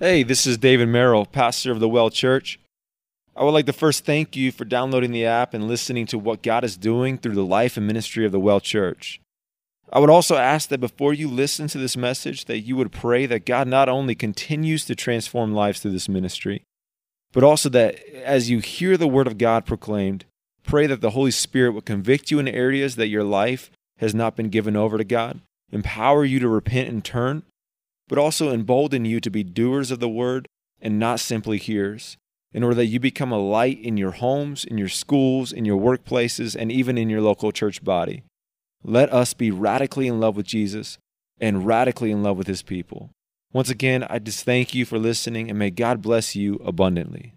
Hey, this is David Merrell, pastor of the Well Church. I would like to first thank you for downloading the app and listening to what God is doing through the life and ministry of the Well Church. I would also ask that before you listen to this message, that you would pray that God not only continues to transform lives through this ministry, but also that as you hear the Word of God proclaimed, pray that the Holy Spirit will convict you in areas that your life has not been given over to God, empower you to repent and turn, but also embolden you to be doers of the word and not simply hearers, in order that you become a light in your homes, in your schools, in your workplaces, and even in your local church body. Let us be radically in love with Jesus and radically in love with his people. Once again, I just thank you for listening, and may God bless you abundantly.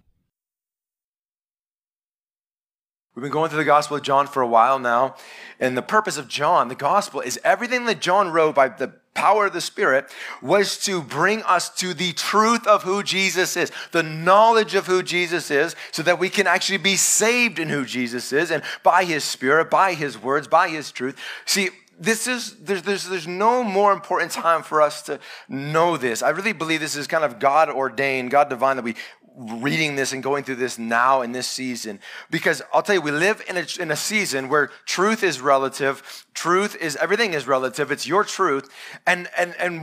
We've been going through the Gospel of John for a while now, and the purpose of John, the Gospel, is everything that John wrote by the power of the Spirit was to bring us to the truth of who Jesus is, the knowledge of who Jesus is, so that we can actually be saved in who Jesus is, and by his Spirit, by his words, by his truth. See, there's no more important time for us to know this. I really believe this is kind of God-ordained, God-divine, that we reading this and going through this now in this season, because I'll tell you, we live in a season where truth is relative. Truth is, everything is relative. It's your truth. And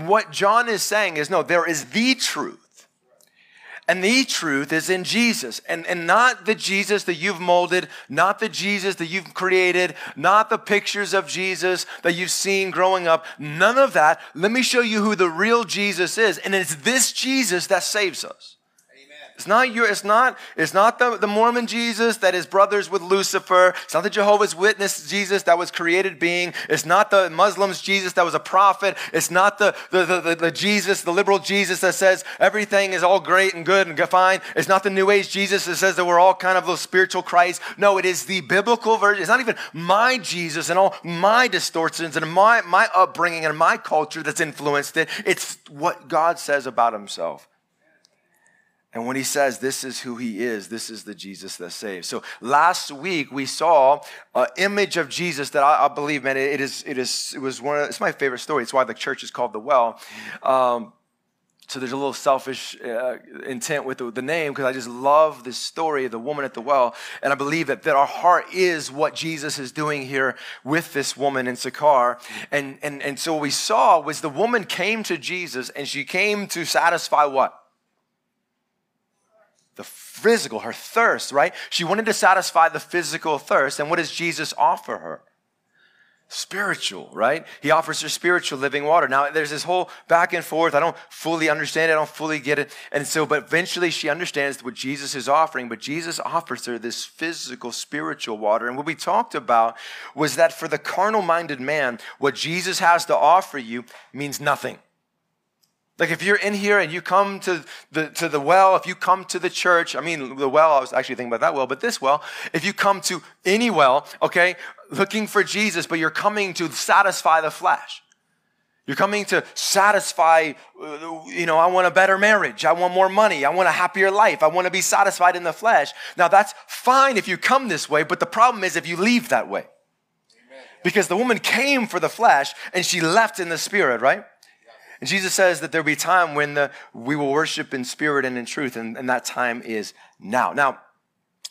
what John is saying is, no, there is the truth. And the truth is in Jesus, and not the Jesus that you've molded, not the Jesus that you've created, not the pictures of Jesus that you've seen growing up. None of that. Let me show you who the real Jesus is. And it's this Jesus that saves us. It's not your. It's not the Mormon Jesus that is brothers with Lucifer. It's not the Jehovah's Witness Jesus that was created being. It's not the Muslims Jesus that was a prophet. It's not the Jesus, the liberal Jesus that says everything is all great and good and fine. It's not the New Age Jesus that says that we're all kind of those spiritual Christ. No, it is the biblical version. It's not even my Jesus and all my distortions and my upbringing and my culture that's influenced it. It's what God says about himself. And when he says, this is who he is, this is the Jesus that saves. So last week we saw an image of Jesus that I believe, man, it's my favorite story. It's why the church is called The Well. So there's a little selfish intent with the name, because I just love this story of the woman at the well. And I believe that our heart is what Jesus is doing here with this woman in Sychar. And so what we saw was the woman came to Jesus, and she came to satisfy what? The physical, her thirst, right? She wanted to satisfy the physical thirst. And what does Jesus offer her? Spiritual, right? He offers her spiritual living water. Now, there's this whole back and forth. I don't fully understand it. I don't fully get it. And so, but eventually she understands what Jesus is offering. But Jesus offers her this physical, spiritual water. And what we talked about was that for the carnal-minded man, what Jesus has to offer you means nothing. Like if you're in here and you come to the well, if you come to the church, I mean, the well, I was actually thinking about that well, but this well, if you come to any well, okay, looking for Jesus, but you're coming to satisfy the flesh. You're coming to satisfy, you know, I want a better marriage. I want more money. I want a happier life. I want to be satisfied in the flesh. Now that's fine if you come this way, but the problem is if you leave that way. Amen. Because the woman came for the flesh and she left in the spirit, right? And Jesus says that there'll be a time when we will worship in spirit and in truth, and that time is now. Now,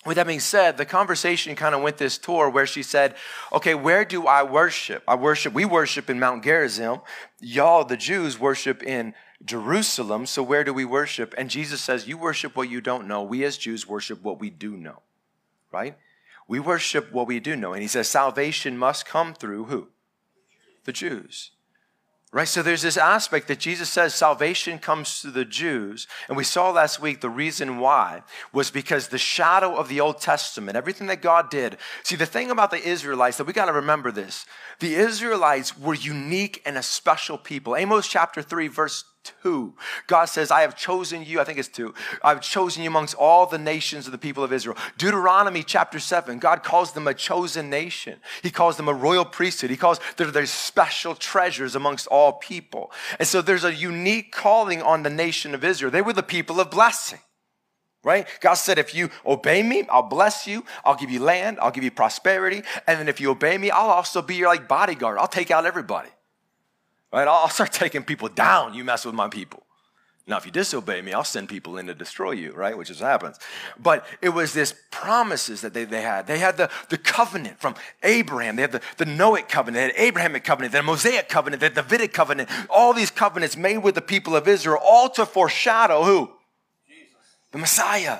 with that being said, the conversation kind of went this tour where she said, okay, where do I worship? We worship in Mount Gerizim. Y'all, the Jews, worship in Jerusalem, so where do we worship? And Jesus says, you worship what you don't know. We as Jews worship what we do know, right? We worship what we do know. And he says, salvation must come through who? The Jews. Right, so there's this aspect that Jesus says salvation comes to the Jews. And we saw last week the reason why was because the shadow of the Old Testament, everything that God did. See, the thing about the Israelites, that we got to remember this. The Israelites were unique and a special people. Amos chapter 3, verse 2. God says, I have chosen you, I think it's 2. I've chosen you amongst all the nations of the people of Israel. Deuteronomy chapter 7, God calls them a chosen nation. He calls them a royal priesthood. He calls their special treasures amongst all people. And so there's a unique calling on the nation of Israel. They were the people of blessing. Right? God said, if you obey me, I'll bless you. I'll give you land. I'll give you prosperity. And then if you obey me, I'll also be your like bodyguard. I'll take out everybody. Right? I'll start taking people down. You mess with my people. Now, if you disobey me, I'll send people in to destroy you, right? Which is what happens. But it was this promises that they had. They had the covenant from Abraham. They had the Noahic covenant. They had Abrahamic covenant. They had Mosaic covenant. They had Davidic covenant. All these covenants made with the people of Israel, all to foreshadow who? Jesus. The Messiah.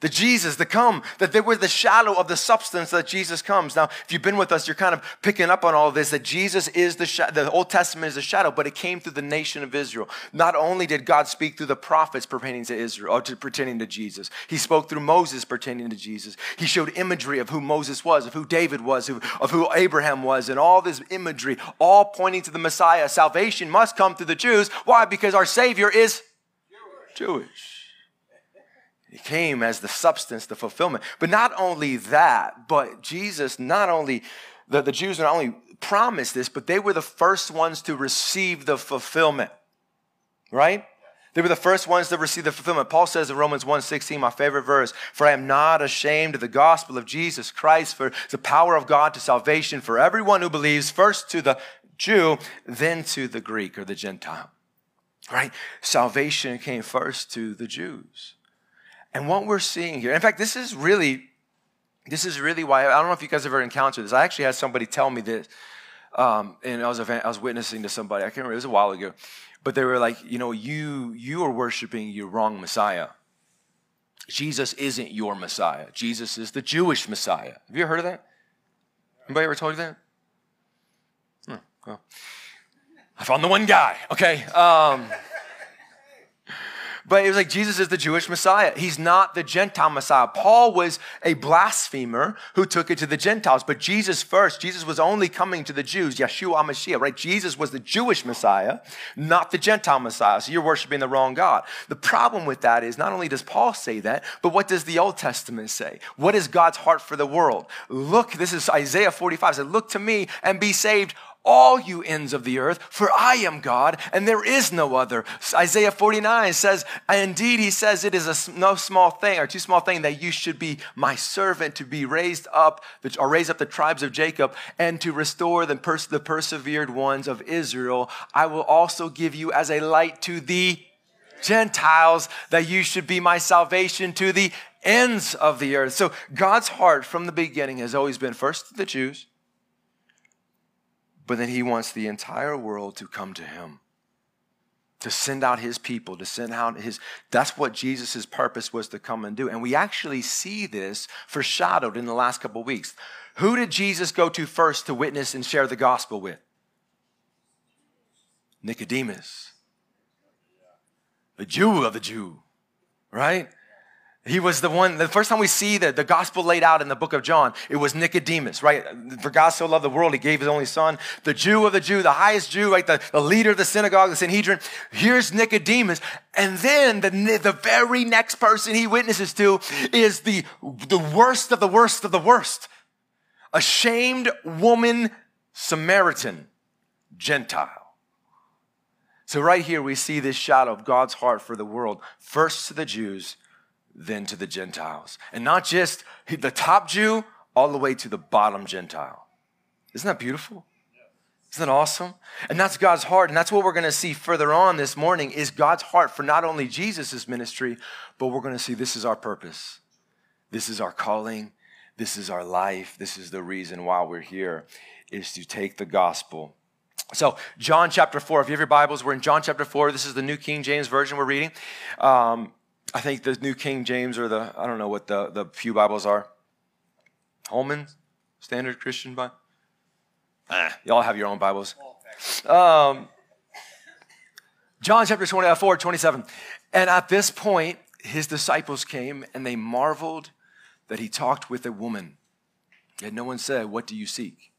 The Jesus, the come, that they were the shadow of the substance that Jesus comes. Now, if you've been with us, you're kind of picking up on all this, that Jesus is the Old Testament is the shadow, but it came through the nation of Israel. Not only did God speak through the prophets pertaining to Israel, or pertaining to Jesus, he spoke through Moses pertaining to Jesus. He showed imagery of who Moses was, of who David was, of who Abraham was, and all this imagery, all pointing to the Messiah. Salvation must come through the Jews. Why? Because our Savior is Jewish. He came as the substance, the fulfillment. But not only that, but Jesus, not only, the Jews not only promised this, but they were the first ones to receive the fulfillment, right? They were the first ones to receive the fulfillment. Paul says in Romans 1:16, my favorite verse, for I am not ashamed of the gospel of Jesus Christ, for the power of God to salvation for everyone who believes, first to the Jew, then to the Greek or the Gentile, right? Salvation came first to the Jews. And what we're seeing here, in fact, this is really why, I don't know if you guys have ever encountered this. I actually had somebody tell me this, and I was witnessing to somebody. I can't remember, it was a while ago. But they were like, you know, you are worshiping your wrong Messiah. Jesus isn't your Messiah. Jesus is the Jewish Messiah. Have you ever heard of that? Anybody ever told you that? Hmm, well, I found the one guy, okay? But it was like, Jesus is the Jewish Messiah. He's not the Gentile Messiah. Paul was a blasphemer who took it to the Gentiles. But Jesus first, Jesus was only coming to the Jews, Yeshua HaMashiach, right? Jesus was the Jewish Messiah, not the Gentile Messiah. So you're worshiping the wrong God. The problem with that is not only does Paul say that, but what does the Old Testament say? What is God's heart for the world? Look, this is Isaiah 45. It said, look to me and be saved, all you ends of the earth, for I am God, and there is no other. Isaiah 49 says, indeed, he says, it is too small thing that you should be my servant to be raised up, or raise up the tribes of Jacob, and to restore the persevered ones of Israel. I will also give you as a light to the Gentiles, that you should be my salvation to the ends of the earth. So God's heart from the beginning has always been first to the Jews, but then he wants the entire world to come to him, to send out his people, to send out his, that's what Jesus' purpose was to come and do. And we actually see this foreshadowed in the last couple of weeks. Who did Jesus go to first to witness and share the gospel with? Nicodemus, the Jew of the Jew, right? He was the one, the first time we see the gospel laid out in the book of John, it was Nicodemus, right? For God so loved the world, he gave his only son. The Jew of the Jew, the highest Jew, right? The leader of the synagogue, the Sanhedrin. Here's Nicodemus. And then the very next person he witnesses to is the worst of the worst of the worst. A shamed woman, Samaritan, Gentile. So right here we see this shadow of God's heart for the world. First to the Jews, then to the Gentiles. And not just the top Jew, all the way to the bottom Gentile. Isn't that beautiful? Isn't that awesome? And that's God's heart. And that's what we're going to see further on this morning is God's heart for not only Jesus' ministry, but we're going to see this is our purpose. This is our calling. This is our life. This is the reason why we're here, is to take the gospel. So John chapter 4, if you have your Bibles, we're in John chapter 4. This is the New King James Version we're reading. I think the New King James or I don't know what the Pew Bibles are. Holman? Standard Christian Bible? Y'all have your own Bibles. John chapter 4, 27. And at this point, his disciples came and they marveled that he talked with a woman. Yet no one said, what do you seek?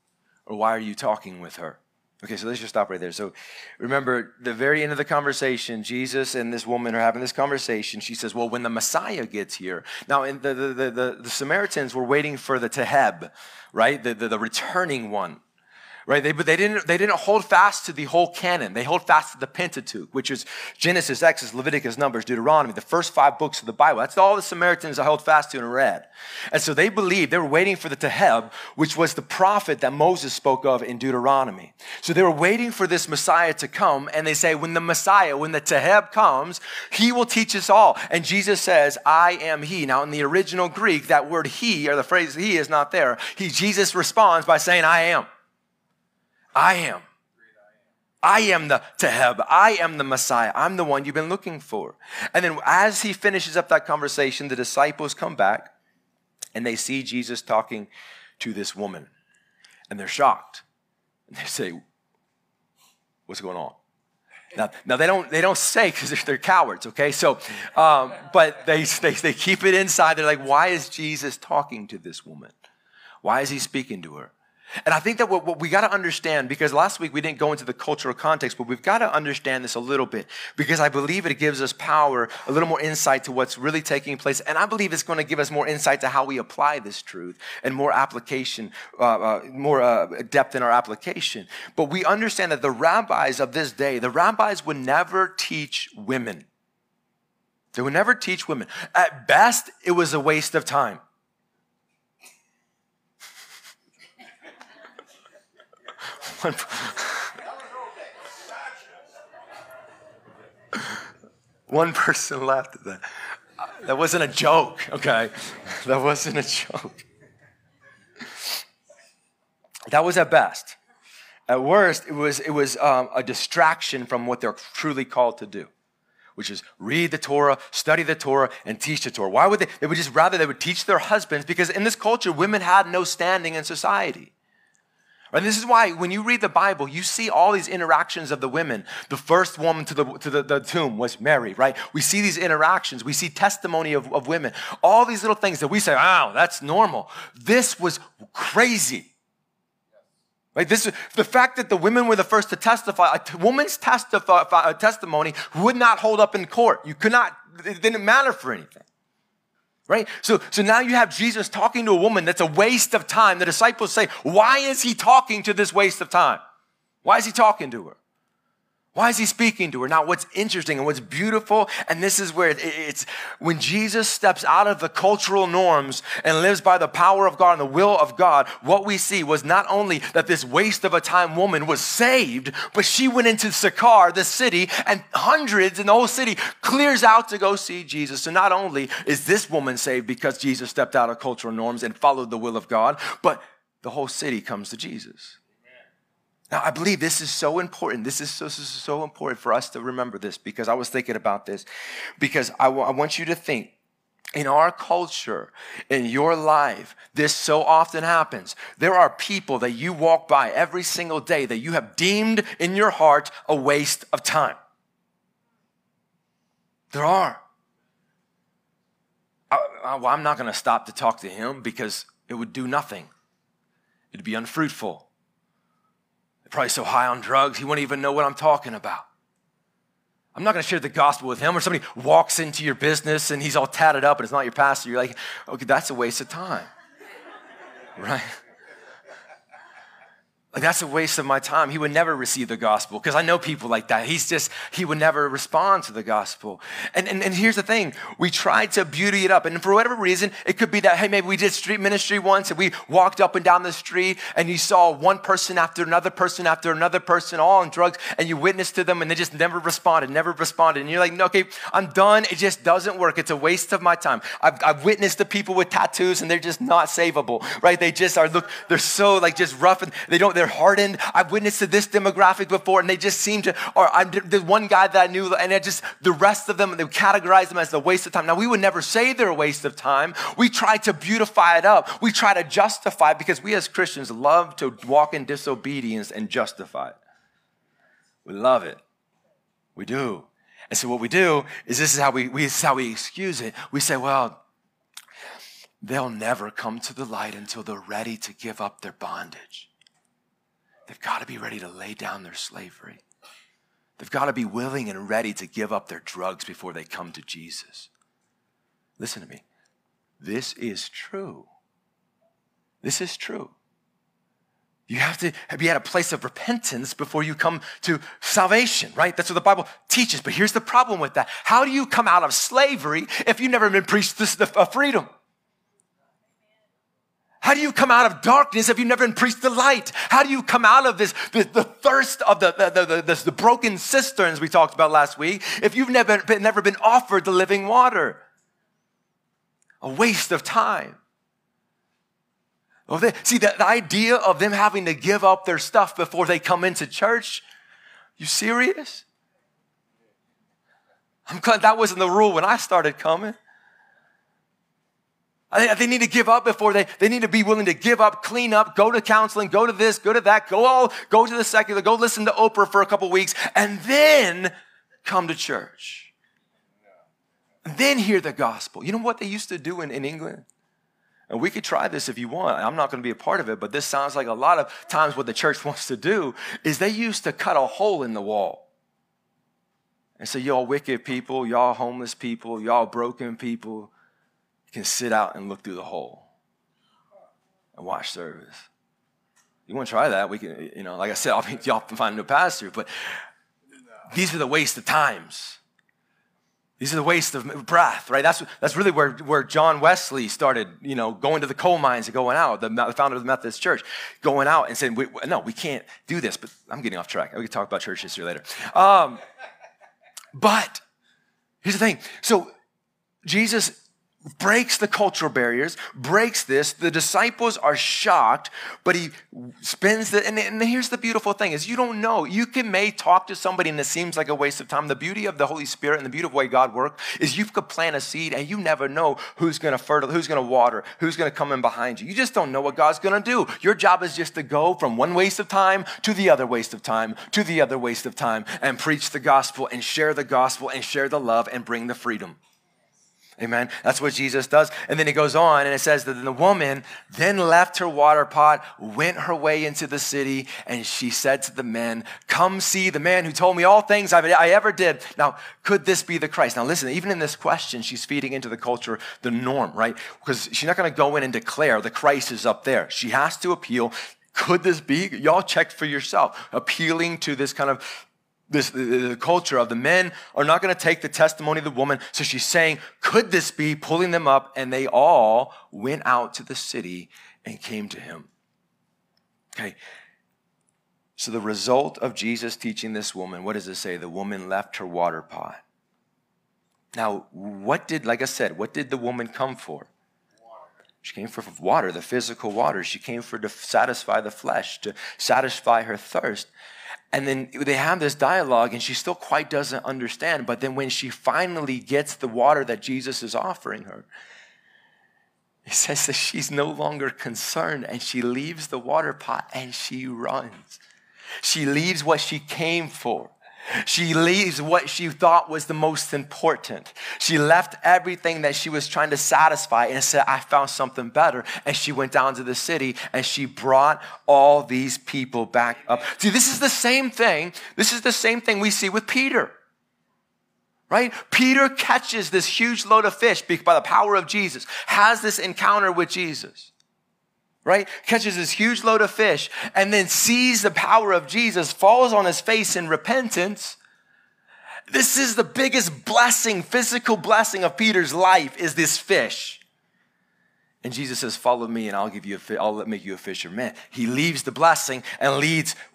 Or why are you talking with her? Okay, so let's just stop right there. So remember, the very end of the conversation, Jesus and this woman are having this conversation. She says, well, when the Messiah gets here. Now, the Samaritans were waiting for the Teheb, right? The returning one. right? But they didn't hold fast to the whole canon. They hold fast to the Pentateuch, which is Genesis, Exodus, Leviticus, Numbers, Deuteronomy, the first 5 books of the Bible. That's all the Samaritans held fast to and read. And so they believed, they were waiting for the Teheb, which was the prophet that Moses spoke of in Deuteronomy. So they were waiting for this Messiah to come, and they say, when the Messiah, when the Teheb comes, he will teach us all. And Jesus says, I am he. Now in the original Greek, that word he, or the phrase he, is not there. Jesus responds by saying, I am. I am. I am the Teheb. I am the Messiah. I'm the one you've been looking for. And then as he finishes up that conversation, the disciples come back and they see Jesus talking to this woman. And they're shocked. And they say, what's going on? Now they don't say, because they're cowards, okay? So, but they keep it inside. They're like, why is Jesus talking to this woman? Why is he speaking to her? And I think that what we got to understand, because last week we didn't go into the cultural context, but we've got to understand this a little bit, because I believe it gives us power, a little more insight to what's really taking place. And I believe it's going to give us more insight to how we apply this truth and more application, more depth in our application. But we understand that the rabbis of this day, the rabbis would never teach women. They would never teach women. At best, it was a waste of time. One person laughed at that. That wasn't a joke, okay? That wasn't a joke. That was at best. At worst, it was a distraction from what they're truly called to do, which is read the Torah, study the Torah, and teach the Torah. Why would they? They would just rather they would teach their husbands, because in this culture, women had no standing in society. And this is why when you read the Bible, you see all these interactions of the women. The first woman to the tomb was Mary, right? We see these interactions. We see testimony of women. All these little things that we say, oh, that's normal. This was crazy. Right? This, the fact that the women were the first to testify, a woman's testimony would not hold up in court. You could not, it didn't matter for anything. Right? So now you have Jesus talking to a woman that's a waste of time. The disciples say, why is he talking to this waste of time? Why is he talking to her? Why is he speaking to her? Now, what's interesting and what's beautiful, and this is where it's when Jesus steps out of the cultural norms and lives by the power of God and the will of God, what we see was not only that this waste of a time woman was saved, but she went into Sychar, the city, and hundreds in the whole city clears out to go see Jesus. So not only is this woman saved because Jesus stepped out of cultural norms and followed the will of God, but the whole city comes to Jesus. Now, I believe this is so important. This is so important for us to remember this, because I was thinking about this, because I want you to think, in our culture, in your life, this so often happens. There are people that you walk by every single day that you have deemed in your heart a waste of time. There are. Well, I'm not going to stop to talk to him because it would do nothing. It'd be unfruitful. Probably so high on drugs, he wouldn't even know what I'm talking about. I'm not going to share the gospel with him. Or somebody walks into your business and he's all tatted up and it's not your pastor. You're like, okay, that's a waste of time, right? Like, that's a waste of my time. He would never receive the gospel, because I know people like that. He would never respond to the gospel. And here's the thing. We tried to beauty it up. And for whatever reason, it could be that, hey, maybe we did street ministry once and we walked up and down the street and you saw one person after another person, all on drugs, and you witnessed to them and they just never responded. And you're like, no, okay, I'm done. It just doesn't work. It's a waste of my time. I've witnessed the people with tattoos and they're just not savable, right? They just are, look, they're so like just rough and they're hardened. I've witnessed to this demographic before, and they just seem to, or there's one guy that I knew, and I just, the rest of them, they categorize them as a waste of time. Now, we would never say they're a waste of time. We try to beautify it up. We try to justify it, because we as Christians love to walk in disobedience and justify it. We love it. We do. And so what we do is this is how we excuse it. We say, well, they'll never come to the light until they're ready to give up their bondage. They've got to be ready to lay down their slavery. They've got to be willing and ready to give up their drugs before they come to Jesus. Listen to me. This is true. This is true. You have to be at a place of repentance before you come to salvation, right? That's what the Bible teaches. But here's the problem with that. How do you come out of slavery if you've never been preached the freedom? How do you come out of darkness if you've never been preached the light? How do you come out of the thirst of the broken cisterns we talked about last week if you've never been offered the living water? A waste of time. See, the idea of them having to give up their stuff before they come into church, you serious? I'm glad that wasn't the rule when I started coming. They need to give up before they need to be willing to give up, clean up, go to counseling, go to this, go to that, go to the secular, go listen to Oprah for a couple weeks, and then come to church. And then hear the gospel. You know what they used to do in England? And we could try this if you want. I'm not going to be a part of it, but this sounds like a lot of times what the church wants to do is they used to cut a hole in the wall and say, y'all wicked people, y'all homeless people, y'all broken people can sit out and look through the hole and watch service. You want to try that? We can, you know, like I said, I'll make y'all find a new pastor, but these are the waste of times. These are the waste of breath, right? That's really where John Wesley started, you know, going to the coal mines and going out, the founder of the Methodist Church, going out and saying, no, we can't do this, but I'm getting off track. We can talk about church history later. But here's the thing. So Jesus breaks the cultural barriers, breaks this. The disciples are shocked, but he spends the, and here's the beautiful thing is you don't know. You may talk to somebody and it seems like a waste of time. The beauty of the Holy Spirit and the beautiful way God works is you could plant a seed and you never know who's going to fertilize, who's going to water, who's going to come in behind you. You just don't know what God's going to do. Your job is just to go from one waste of time to the other waste of time to the other waste of time and preach the gospel and share the gospel and share the love and bring the freedom. Amen. That's what Jesus does. And then it goes on and it says that the woman then left her water pot, went her way into the city, and she said to the men, come see the man who told me all things I ever did. Now, could this be the Christ? Now, listen, even in this question, she's feeding into the culture, the norm, right? Because she's not going to go in and declare the Christ is up there. She has to appeal. Could this be? Y'all check for yourself. Appealing to this kind of the culture of the men are not going to take the testimony of the woman. So she's saying, could this be? Pulling them up, and they all went out to the city and came to him. Okay. So the result of Jesus teaching this woman, what does it say? The woman left her water pot. Now, like I said, what did the woman come for? She came for water, the physical water. She came to satisfy the flesh, to satisfy her thirst. And then they have this dialogue, and she still quite doesn't understand. But then when she finally gets the water that Jesus is offering her, it says that she's no longer concerned, and she leaves the water pot, and she runs. She leaves what she came for. She leaves what she thought was the most important. She left everything that she was trying to satisfy and said, I found something better. And she went down to the city and she brought all these people back up. See, this is the same thing. This is the same thing we see with Peter, right? Peter catches this huge load of fish by the power of Jesus, has this encounter with Jesus. Right? Catches this huge load of fish and then sees the power of Jesus, falls on his face in repentance. This is the biggest blessing, physical blessing of Peter's life is this fish. And Jesus says, follow me and I'll give you I'll make you a fisherman. He leaves the blessing and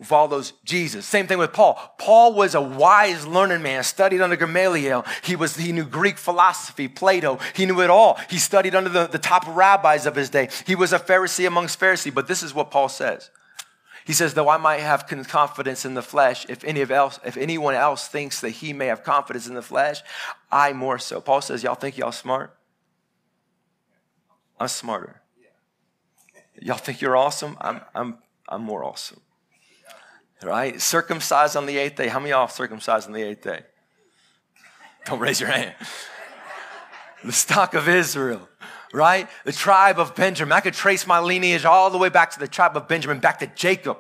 follows Jesus. Same thing with Paul. Paul was a wise learned man, studied under Gamaliel. He knew Greek philosophy, Plato. He knew it all. He studied under the top rabbis of his day. He was a Pharisee amongst Pharisees, but this is what Paul says. He says, though I might have confidence in the flesh, if anyone else thinks that he may have confidence in the flesh, I more so. Paul says, y'all think y'all smart? I'm smarter. Y'all think you're awesome? I'm more awesome. Right? Circumcised on the 8th day. How many of y'all circumcised on the 8th day? Don't raise your hand. The stock of Israel, right? The tribe of Benjamin. I could trace my lineage all the way back to the tribe of Benjamin, back to Jacob.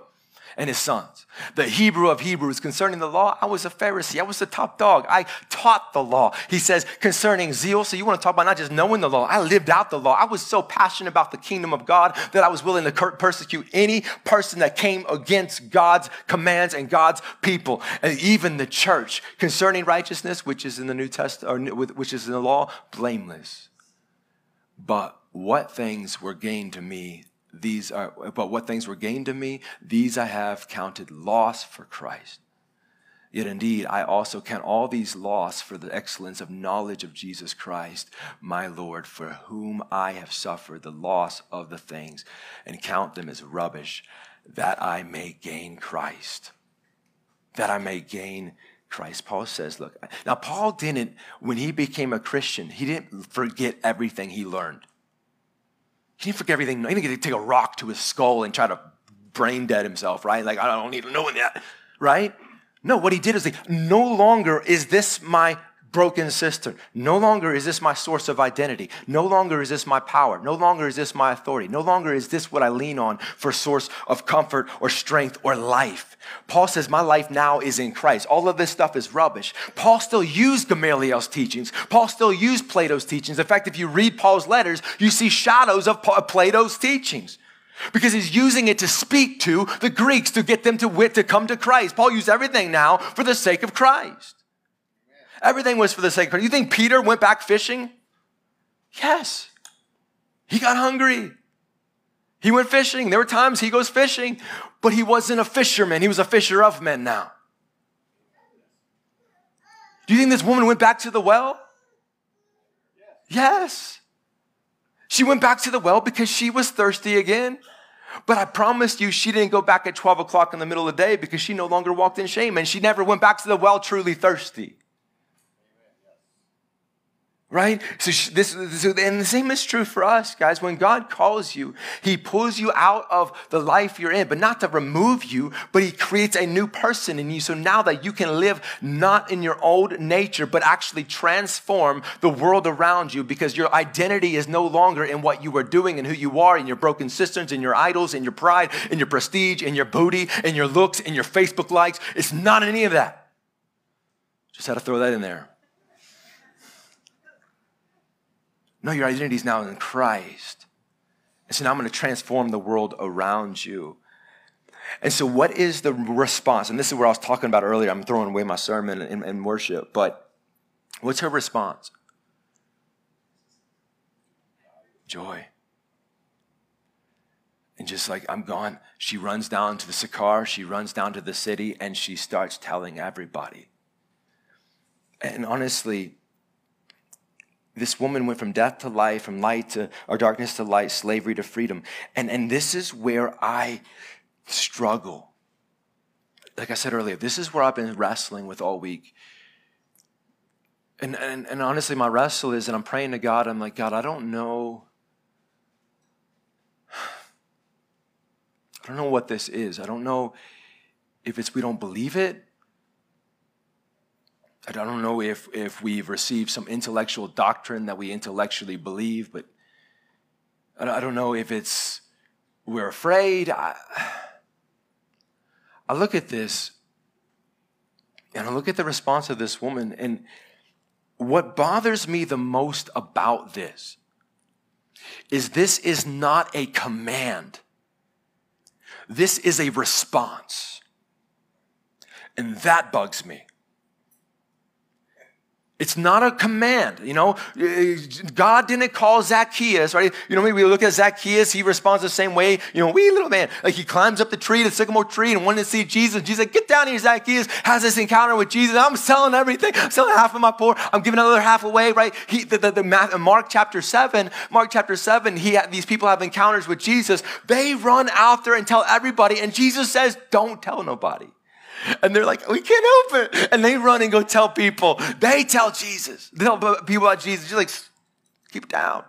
and his sons. The Hebrew of Hebrews, concerning the law, I was a Pharisee. I was the top dog. I taught the law. He says, concerning zeal, so you want to talk about not just knowing the law. I lived out the law. I was so passionate about the kingdom of God that I was willing to persecute any person that came against God's commands and God's people, and even the church. Concerning righteousness, which is in the New Testament, or which is in the law, blameless. But what things were gained to me, these I have counted loss for Christ. Yet indeed, I also count all these loss for the excellence of knowledge of Jesus Christ, my Lord, for whom I have suffered the loss of the things, and count them as rubbish, that I may gain Christ. That I may gain Christ. Paul says, look, now Paul didn't, when he became a Christian, he didn't forget everything he learned. He didn't forget everything. He didn't take a rock to his skull and try to brain dead himself, right? Like, I don't need to know that, right? No, what he did is, no longer is this my broken cistern. No longer is this my source of identity. No longer is this my power. No longer is this my authority. No longer is this what I lean on for source of comfort or strength or life. Paul says, my life now is in Christ. All of this stuff is rubbish. Paul still used Gamaliel's teachings. Paul still used Plato's teachings. In fact, if you read Paul's letters, you see shadows of Plato's teachings, because he's using it to speak to the Greeks, to get them to come to Christ. Paul used everything now for the sake of Christ. Everything was for the sake of Christ. You think Peter went back fishing? Yes. He got hungry. He went fishing. There were times he goes fishing, but he wasn't a fisherman. He was a fisher of men now. Do you think this woman went back to the well? Yes. She went back to the well because she was thirsty again. But I promised you she didn't go back at 12 o'clock in the middle of the day, because she no longer walked in shame, and she never went back to the well truly thirsty. Right? And the same is true for us, guys. When God calls you, he pulls you out of the life you're in, but not to remove you, but he creates a new person in you. So now that you can live not in your old nature, but actually transform the world around you, because your identity is no longer in what you are doing and who you are, in your broken cisterns, in your idols, in your pride, in your prestige, in your booty, in your looks, in your Facebook likes. It's not any of that. Just had to throw that in there. No, your identity is now in Christ. And so now I'm going to transform the world around you. And so what is the response? And this is where I was talking about earlier. I'm throwing away my sermon and worship. But what's her response? Joy. And just like, I'm gone. She runs down to the Sychar. She runs down to the city. And she starts telling everybody. And honestly, this woman went from death to life, from light to, or darkness to light, slavery to freedom. And this is where I struggle. Like I said earlier, this is where I've been wrestling with all week. And honestly, my wrestle is, and I'm praying to God, I'm like, God, I don't know what this is. I don't know if it's we don't believe it. I don't know if we've received some intellectual doctrine that we intellectually believe, but I don't know if it's we're afraid. I look at this, and I look at the response of this woman, and what bothers me the most about this is not a command. This is a response, and that bugs me. It's not a command, you know. God didn't call Zacchaeus, right? You know, maybe we look at Zacchaeus, he responds the same way, you know, wee little man. Like he climbs up the tree, the sycamore tree, and wanted to see Jesus. Jesus like, get down here, Zacchaeus, has this encounter with Jesus. I'm selling everything. I'm selling half of my poor. I'm giving another half away, right? Mark chapter 7, these people have encounters with Jesus. They run out there and tell everybody, and Jesus says, don't tell nobody. And they're like, we can't help it. And they run and go tell people. They tell Jesus. They tell people about Jesus. She's like, keep it down.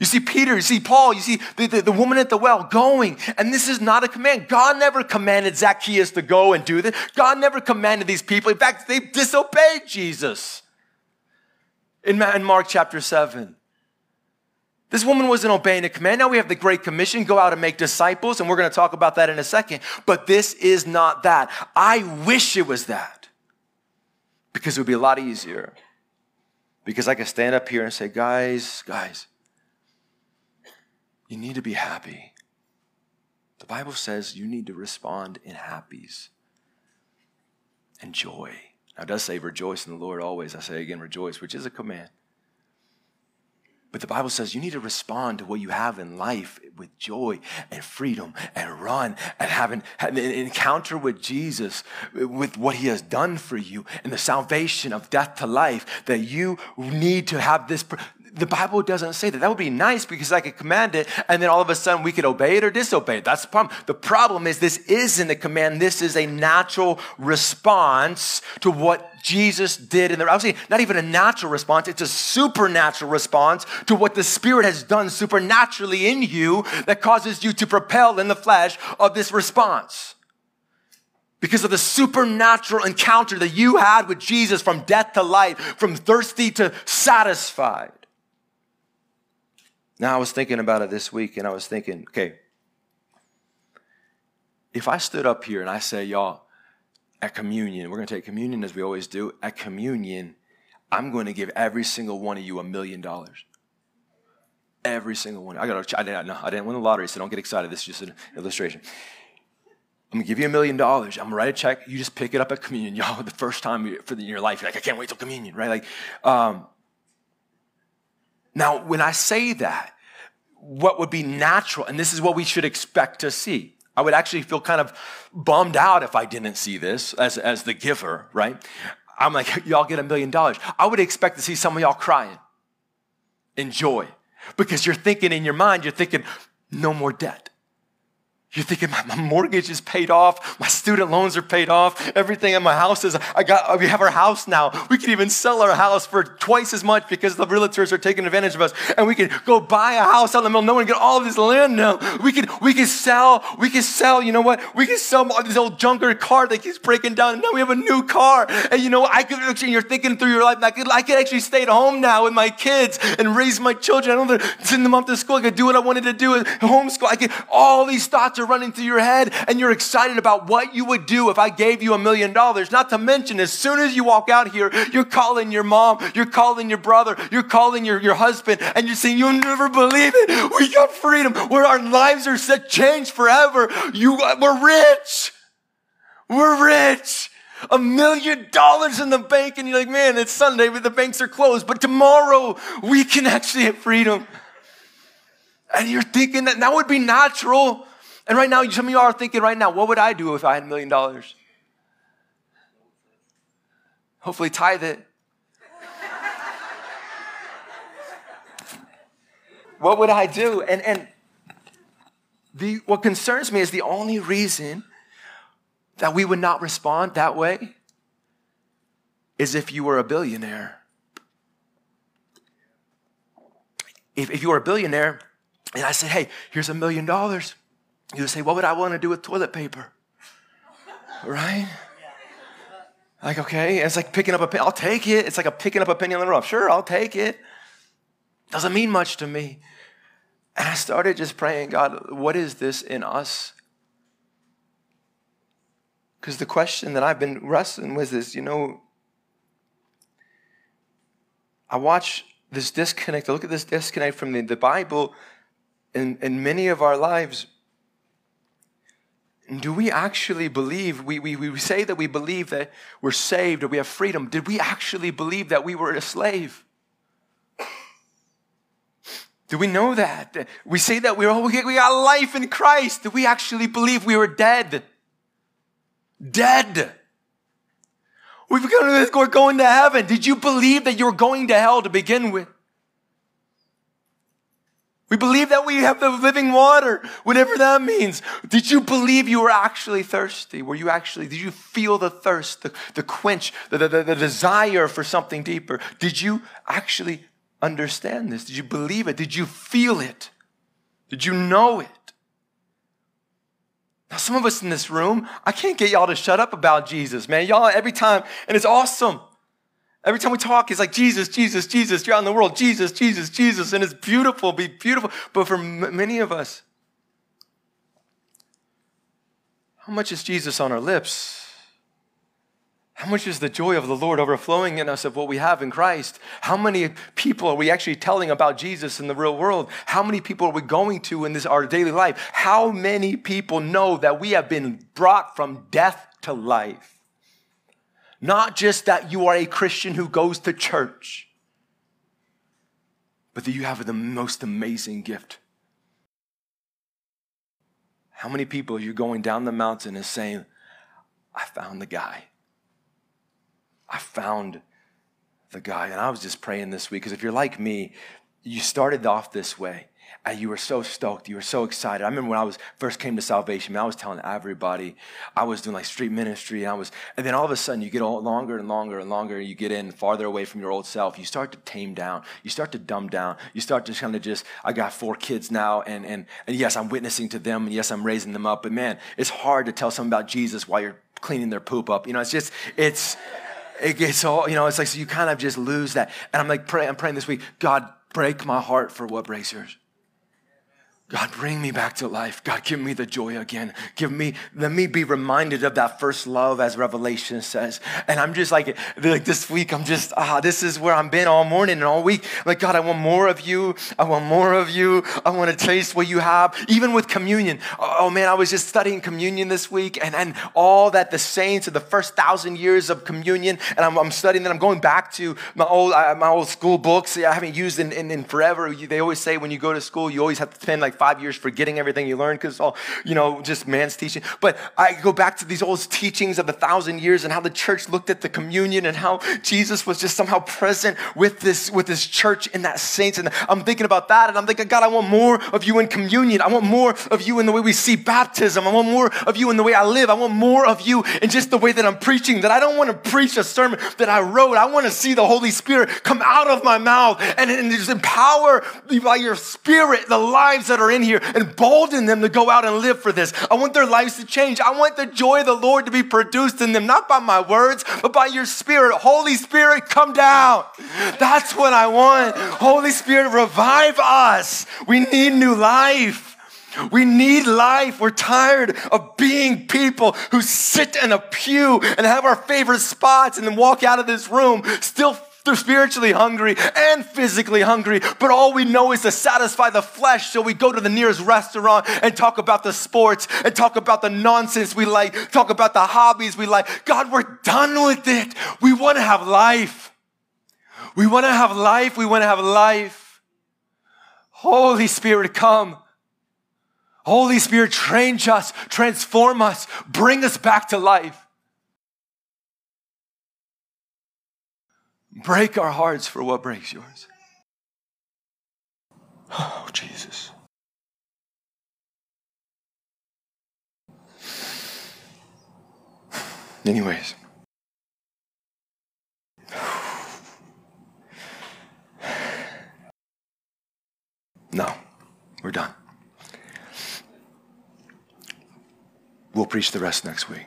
You see Peter, you see Paul, you see the woman at the well going. And this is not a command. God never commanded Zacchaeus to go and do this. God never commanded these people. In fact, they disobeyed Jesus. In Mark chapter 7. This woman wasn't obeying a command. Now we have the Great Commission, go out and make disciples, and we're going to talk about that in a second. But this is not that. I wish it was that because it would be a lot easier. Because I can stand up here and say, guys, you need to be happy. The Bible says you need to respond in happies and joy. Now it does say rejoice in the Lord always. I say again, rejoice, which is a command. But the Bible says you need to respond to what you have in life with joy and freedom and run and have an encounter with Jesus, with what he has done for you and the salvation of death to life, that you need to have this. The Bible doesn't say that. That would be nice because I could command it and then all of a sudden we could obey it or disobey it. That's the problem. The problem is this isn't a command. This is a natural response to what Jesus did in the Bible. Not even a natural response. It's a supernatural response to what the Spirit has done supernaturally in you that causes you to propel in the flesh of this response. Because of the supernatural encounter that you had with Jesus from death to life, from thirsty to satisfied. Now, I was thinking about it this week, and I was thinking, okay, if I stood up here and I say, y'all, at communion, we're going to take communion as we always do. At communion, I'm going to give every single one of you $1 million. Every single one. I didn't win the lottery, so don't get excited. This is just an illustration. I'm going to give you $1 million. I'm going to write a check. You just pick it up at communion, y'all, the first time in your life. You're like, I can't wait till communion, right? Now, when I say that, what would be natural, and this is what we should expect to see. I would actually feel kind of bummed out if I didn't see this as the giver, right? I'm like, y'all get $1 million. I would expect to see some of y'all crying in joy because you're thinking in your mind, you're thinking, no more debt. You're thinking, my mortgage is paid off. My student loans are paid off. Everything in my house is, we have our house now. We can even sell our house for twice as much because the realtors are taking advantage of us. And we can go buy a house out in the middle of nowhere and get all of this land now. We can sell, you know what? We can sell this old junker car that keeps breaking down. And now we have a new car. And you know what? You're thinking through your life, I could actually stay at home now with my kids and raise my children. I don't have to send them off to school. I could do what I wanted to do at homeschool. All these thoughts are running through your head and you're excited about what you would do if I gave you $1 million. Not to mention, as soon as you walk out here, you're calling your mom, you're calling your brother, you're calling your husband, and you're saying, you'll never believe it. We got freedom where our lives are set, changed forever. We're rich. $1 million in the bank. And you're like, man, it's Sunday, but the banks are closed. But tomorrow we can actually have freedom. And you're thinking that would be natural. And right now, some of y'all are thinking right now, what would I do if I had $1 million? Hopefully tithe it. What would I do? And what concerns me is the only reason that we would not respond that way is if you were a billionaire. If you were a billionaire and I said, hey, here's $1 million. You would say, what would I want to do with toilet paper? Right? Like, okay. It's like picking up a penny. I'll take it. It's like picking up a penny on the rough. Sure, I'll take it. Doesn't mean much to me. And I started just praying, God, what is this in us? Because the question that I've been wrestling with is, I watch this disconnect. I look at this disconnect from the Bible in many of our lives. Do we actually believe, we say that we believe that we're saved or we have freedom. Did we actually believe that we were a slave? Do we know that? We say that we got life in Christ. Do we actually believe we were dead? Dead. We're going to heaven. Did you believe that you were going to hell to begin with? We believe that we have the living water, whatever that means. Did you believe you were actually thirsty? Did you feel the thirst, the quench, the desire for something deeper? Did you actually understand this? Did you believe it? Did you feel it? Did you know it? Now, some of us in this room, I can't get y'all to shut up about Jesus, man. Y'all, every time, and it's awesome. Every time we talk, it's like, Jesus, Jesus, Jesus, you're out in the world, Jesus, Jesus, Jesus, and it's beautiful, be beautiful. But for many of us, how much is Jesus on our lips? How much is the joy of the Lord overflowing in us of what we have in Christ? How many people are we actually telling about Jesus in the real world? How many people are we going to in this our daily life? How many people know that we have been brought from death to life? Not just that you are a Christian who goes to church, but that you have the most amazing gift. How many people are you going down the mountain and saying, I found the guy. I found the guy. And I was just praying this week, because if you're like me, you started off this way and you were so stoked. You were so excited. I remember when I was first came to salvation, I was telling everybody, I was doing like street ministry and then all of a sudden you get all longer and longer and longer. You get in farther away from your old self. You start to tame down. You start to dumb down. You start to kind of just, I got 4 kids now and yes, I'm witnessing to them and yes, I'm raising them up. But man, it's hard to tell someone about Jesus while you're cleaning their poop up. You know, it gets all, you know, it's like, so you kind of just lose that. And I'm like, I'm praying this week, God, break my heart for what breaks yours. God, bring me back to life. God, give me the joy again. Let me be reminded of that first love, as Revelation says. And I'm just like this week, I'm just, this is where I've been all morning and all week. Like, God, I want more of you. I want more of you. I want to taste what you have. Even with communion. Oh man, I was just studying communion this week and all that the saints of the first 1,000 years of communion. And I'm studying that. I'm going back to my old school books. I haven't used in forever. They always say when you go to school, you always have to spend like 5 years forgetting everything you learned because it's all, you know, just man's teaching. But I go back to these old teachings of the 1,000 years and how the church looked at the communion and how Jesus was just somehow present with this church and that saints. And I'm thinking about that and I'm thinking, God, I want more of you in communion. I want more of you in the way we see baptism. I want more of you in the way I live. I want more of you in just the way that I'm preaching, that I don't want to preach a sermon that I wrote. I want to see the Holy Spirit come out of my mouth and just empower by your spirit the lives that are in here and bolden them to go out and live for this. I want their lives to change. I want the joy of the Lord to be produced in them, not by my words, but by your spirit. Holy Spirit, come down. That's what I want. Holy Spirit, revive us. We need new life. We need life. We're tired of being people who sit in a pew and have our favorite spots and then walk out of this room still they're spiritually hungry and physically hungry, but all we know is to satisfy the flesh, so we go to the nearest restaurant and talk about the sports and talk about the nonsense we like, talk about the hobbies we like. God, we're done with it. We want to have life. We want to have life. We want to have life. Holy Spirit, come. Holy Spirit, change us, transform us, bring us back to life. Break our hearts for what breaks yours. Oh, Jesus. Anyways. No, we're done. We'll preach the rest next week.